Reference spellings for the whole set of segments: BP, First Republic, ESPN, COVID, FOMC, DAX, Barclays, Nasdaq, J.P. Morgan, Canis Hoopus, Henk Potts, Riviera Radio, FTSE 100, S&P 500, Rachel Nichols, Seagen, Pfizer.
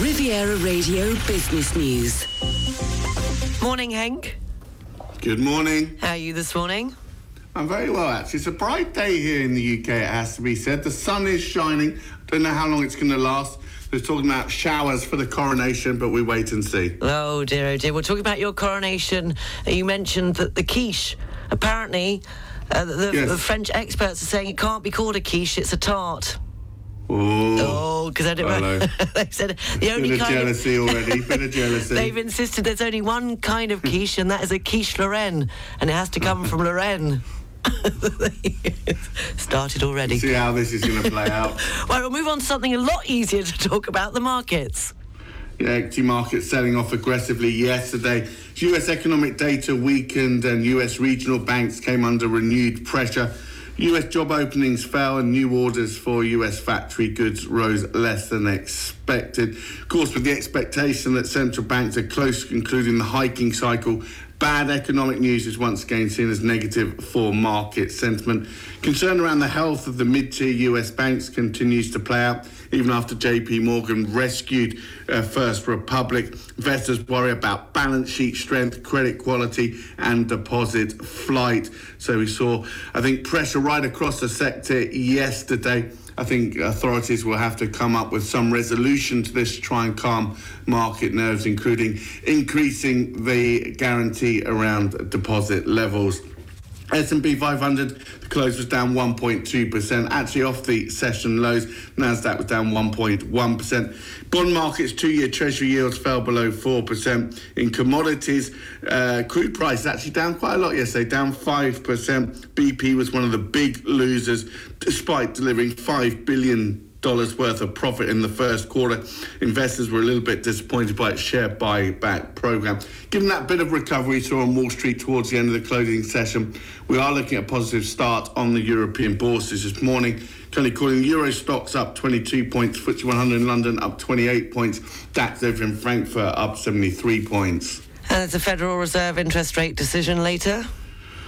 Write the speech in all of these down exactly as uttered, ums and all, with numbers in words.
Riviera Radio Business News. Morning, Henk. Good morning. How are you this morning? I'm very well, actually. It's a bright day here in the U K, it has to be said. The sun is shining. I don't know how long it's going to last. We're talking about showers for the coronation, but we wait and see. Oh, dear, oh, dear. We're talking about your coronation. You mentioned that the quiche, apparently, uh, the, yes. the French experts are saying it can't be called a quiche, it's a tart. Ooh. Oh, because I don't know. They said the only bit of kind jealousy of already. Bit of jealousy. They've insisted there's only one kind of quiche, and that is a quiche Lorraine, and it has to come from Lorraine. Started already. See how this is going to play out. Well, we'll move on to something a lot easier to talk about: the markets. Yeah, equity markets selling off aggressively yesterday. U S economic data weakened, and U S regional banks came under renewed pressure. U S job openings fell and new orders for U S factory goods rose less than expected. Of course, with the expectation that central banks are close to concluding the hiking cycle, bad economic news is once again seen as negative for market sentiment. Concern around the health of the mid-tier U S banks continues to play out, even after J P. Morgan rescued uh, First Republic. Investors worry about balance sheet strength, credit quality, and deposit flight. So we saw, I think, pressure right across the sector yesterday. I think authorities will have to come up with some resolution to this to try and calm market nerves, including increasing the guarantee around deposit levels. S and P five hundred, the close was down one point two percent, actually off the session lows. Nasdaq was down one point one percent. Bond markets, two-year Treasury yields fell below four percent. In commodities, uh, crude prices actually down quite a lot yesterday, down five percent. B P was one of the big losers, despite delivering five billion dollars worth of profit in the first quarter. Investors were a little bit disappointed by its share buyback program. Given that bit of recovery saw on Wall Street towards the end of the closing session, we are looking at a positive start on the European bourses this morning. Currently calling Euro stocks up twenty-two points, F T S E one hundred in London up twenty-eight points, DAX over in Frankfurt up seventy-three points. And there's a Federal Reserve interest rate decision later.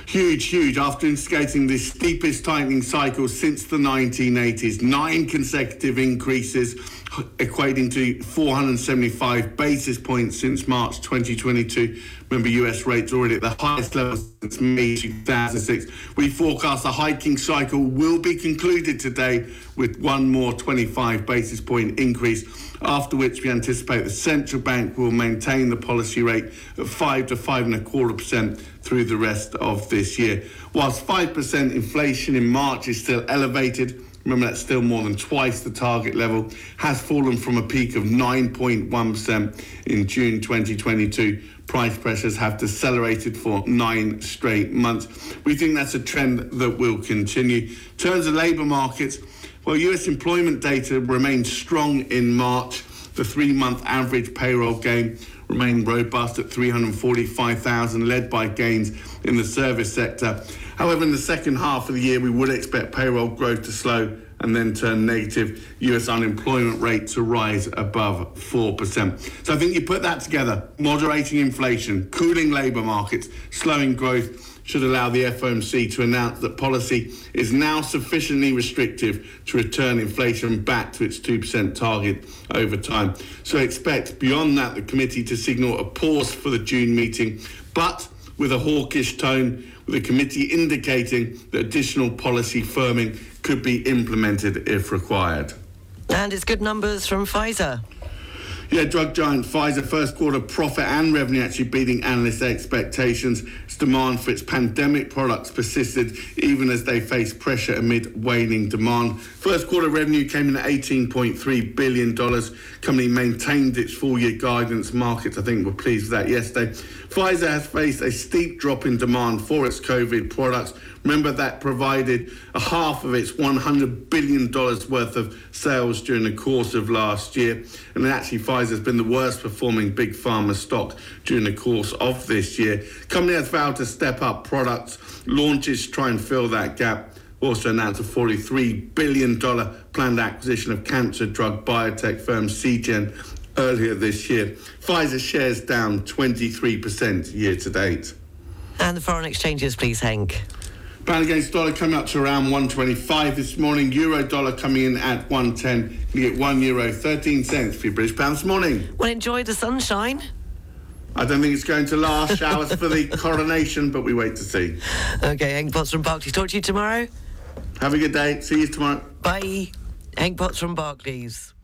Huge, huge. After instigating the steepest tightening cycle since the nineteen eighties, nine consecutive increases equating to four hundred seventy-five basis points since March twenty twenty-two. Remember, U S rates already at the highest level since May two thousand six. We forecast the hiking cycle will be concluded today with one more twenty-five basis point increase, after which we anticipate the central bank will maintain the policy rate at five to five and a quarter percent through the rest of this year. Whilst five percent inflation in March is still elevated, remember that's still more than twice the target level, has fallen from a peak of nine point one percent in June twenty twenty-two. Price pressures have decelerated for nine straight months. We think that's a trend that will continue. In terms of labour markets, well, U S employment data remained strong in March. The three-month average payroll gain remained robust at three hundred forty-five thousand, led by gains in the service sector. However, in the second half of the year, we would expect payroll growth to slow and then turn negative, U S unemployment rate to rise above four percent. So I think you put that together, moderating inflation, cooling labour markets, slowing growth, should allow the F O M C to announce that policy is now sufficiently restrictive to return inflation back to its two percent target over time. So expect beyond that the committee to signal a pause for the June meeting, but with a hawkish tone, with the committee indicating that additional policy firming could be implemented if required. And it's good numbers from Pfizer. Yeah, drug giant Pfizer first quarter profit and revenue actually beating analyst expectations. Its demand for its pandemic products persisted even as they faced pressure amid waning demand. First quarter revenue came in at eighteen point three billion dollars. Company maintained its full year guidance. Markets, I think, were pleased with that yesterday. Pfizer has faced a steep drop in demand for its COVID products. Remember, that provided a half of its one hundred billion dollars worth of sales during the course of last year. And actually, Pfizer's been the worst performing big pharma stock during the course of this year. Company has vowed to step up product launches to try and fill that gap. Also announced a forty-three billion dollars planned acquisition of cancer drug biotech firm Seagen earlier this year. Pfizer shares down twenty-three percent year to date. And the foreign exchanges, please, Henk. Pound against dollar coming up to around one twenty-five this morning. Euro dollar coming in at one ten. You get one euro thirteen cents for your British pound this morning. Well, enjoy the sunshine. I don't think it's going to last. Showers for the coronation, but we wait to see. Okay, Henk Potts from Barclays. Talk to you tomorrow. Have a good day. See you tomorrow. Bye. Henk Potts from Barclays.